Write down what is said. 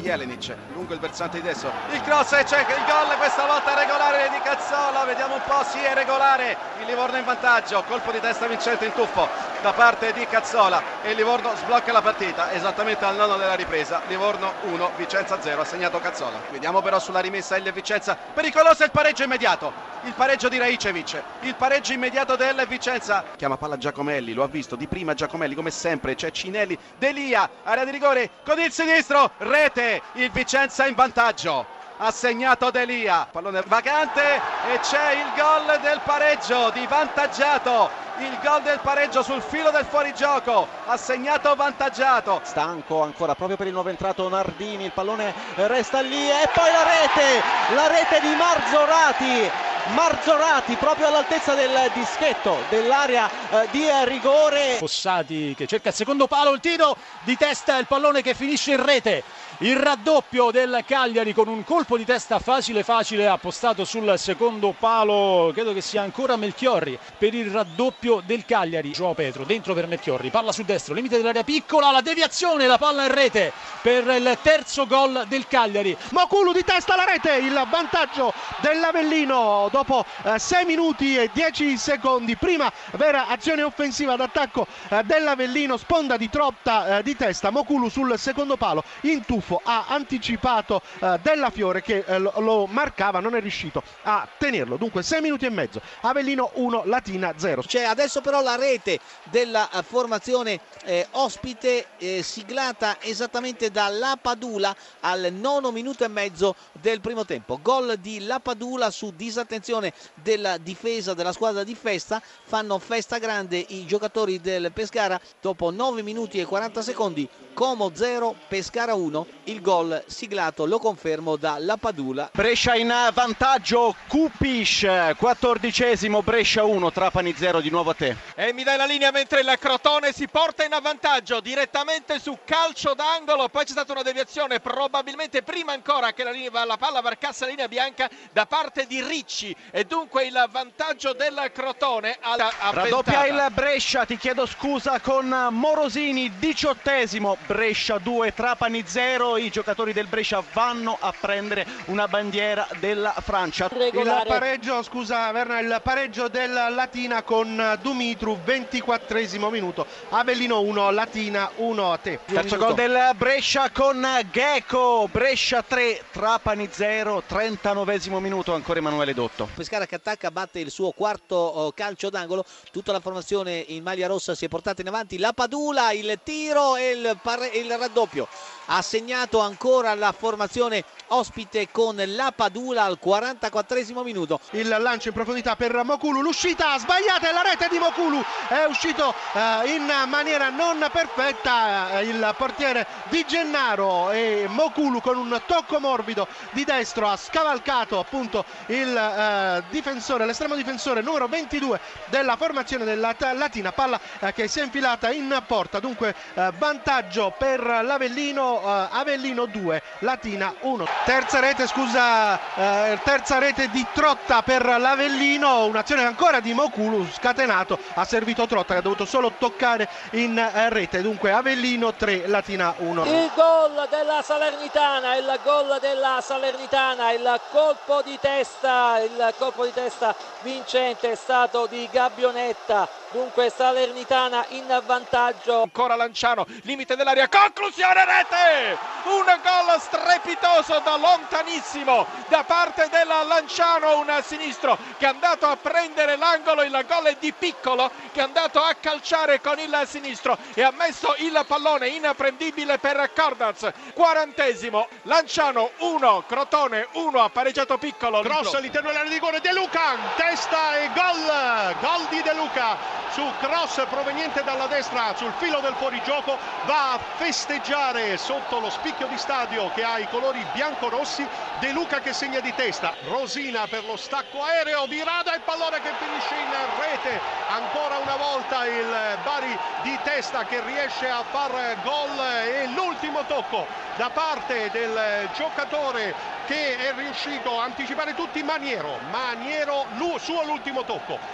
Jelenic, lungo il versante di destro, il cross e c'è il gol, questa volta regolare di Cazzola, vediamo un po', sì è regolare, il Livorno in vantaggio, colpo di testa vincente in tuffo da parte di Cazzola e il Livorno sblocca la partita esattamente al nono della ripresa, Livorno 1 Vicenza 0, ha segnato Cazzola. Vediamo però sulla rimessa il Vicenza, pericoloso il pareggio immediato, il pareggio di Raicevic, il pareggio immediato del Vicenza, chiama palla Giacomelli, lo ha visto di prima Giacomelli come sempre, c'è Cinelli, Delia, area di rigore con il sinistro, rete, il Vicenza in vantaggio. Ha segnato Delia, pallone vagante e c'è il gol del pareggio di Vantaggiato, il gol del pareggio sul filo del fuorigioco, ha segnato Vantaggiato. Stanco ancora proprio per il nuovo entrato Nardini, il pallone resta lì e poi la rete di Marzorati. Marzorati proprio all'altezza del dischetto dell'area di rigore. Fossati che cerca il secondo palo, il tiro di testa, il pallone che finisce in rete, il raddoppio del Cagliari con un colpo di testa facile appostato sul secondo palo, credo che sia ancora Melchiorri per il raddoppio del Cagliari. Joao Pedro dentro per Melchiorri, palla sul destro, limite dell'area piccola, la deviazione, la palla in rete per il terzo gol del Cagliari. Mokulu di testa alla rete, il vantaggio dell'Avellino dopo 6 minuti e 10 secondi, prima vera azione offensiva d'attacco dell'Avellino, sponda di Trotta di testa, Mokulu sul secondo palo, in tuffo ha anticipato Della Fiore che lo marcava, non è riuscito a tenerlo, dunque 6 minuti e mezzo, Avellino 1 Latina 0. C'è adesso però la rete della formazione ospite, siglata esattamente da Lapadula al 9 minuto e mezzo del primo tempo, gol di Lapadula su disattenzione della difesa della squadra di Festa, fanno festa grande i giocatori del Pescara dopo 9 minuti e 40 secondi, Como 0 Pescara 1, il gol siglato, lo confermo, da Lapadula. Brescia in vantaggio, Cupis 14esimo, Brescia 1 Trapani 0, di nuovo a te. E mi dai la linea mentre il Crotone si porta in vantaggio direttamente su calcio d'angolo, poi c'è stata una deviazione probabilmente prima ancora che la palla varcasse la linea bianca da parte di Ricci e dunque il vantaggio del Crotone alla avventata. Raddoppia il Brescia, ti chiedo scusa, con Morosini 18esimo, Brescia 2 Trapani 0, i giocatori del Brescia vanno a prendere una bandiera della Francia. Regolare. Il pareggio, scusa Verna, il pareggio della Latina con Dumitru 24esimo minuto, Avellino 1 Latina 1 a te. Terzo gol del Brescia con Gheco, Brescia 3 Trapani 0, 39esimo minuto, ancora Emanuele Dotto. Pescara che attacca, batte il suo quarto calcio d'angolo, tutta la formazione in maglia rossa si è portata in avanti, Lapadula, il tiro e il raddoppio, ha segnato ancora la formazione ospite con Lapadula al 44esimo minuto. Il lancio in profondità per Mokulu, l'uscita sbagliata e la rete di Mokulu, è uscito in maniera non perfetta il portiere Di Gennaro e Mokulu con un tocco morbido di destro ha scavalcato appunto il difensore, l'estremo difensore numero 22 della formazione della Latina, palla che si è infilata in porta, dunque vantaggio per l'Avellino, Avellino 2 Latina 1. Terza rete, scusa, terza rete di Trotta per l'Avellino, un'azione ancora di Mokulu, scatenato, ha servito Trotta che ha dovuto solo toccare in rete, dunque Avellino 3 Latina 1. Il gol della Salernitana, il colpo di testa, il colpo di testa vincente è stato di Gabbionetta, dunque Salernitana in vantaggio. Ancora Lanciano, limite dell'area, conclusione, rete, un gol strepitoso da lontanissimo da parte della Lanciano, un sinistro che è andato a prendere l'angolo, il gol è di Piccolo che è andato a calciare con il sinistro e ha messo il pallone inaprendibile per Cordaz. 40esimo Lanciano 1 Crotone 1, ha pareggiato Piccolo, cross all'interno dell'area di rigore, De Luca testa e gol, gol di De Luca su cross proveniente dalla destra sul filo del fuorigioco, va a festeggiare sotto lo spicchio di stadio che ha i colori biancorossi, De Luca che segna di testa, Rosina per lo stacco aereo di Rada, il pallone che finisce in rete, ancora una volta il Bari di testa che riesce a far gol e l'ultimo tocco da parte del giocatore che è riuscito a anticipare tutti Maniero, suo l'ultimo tocco.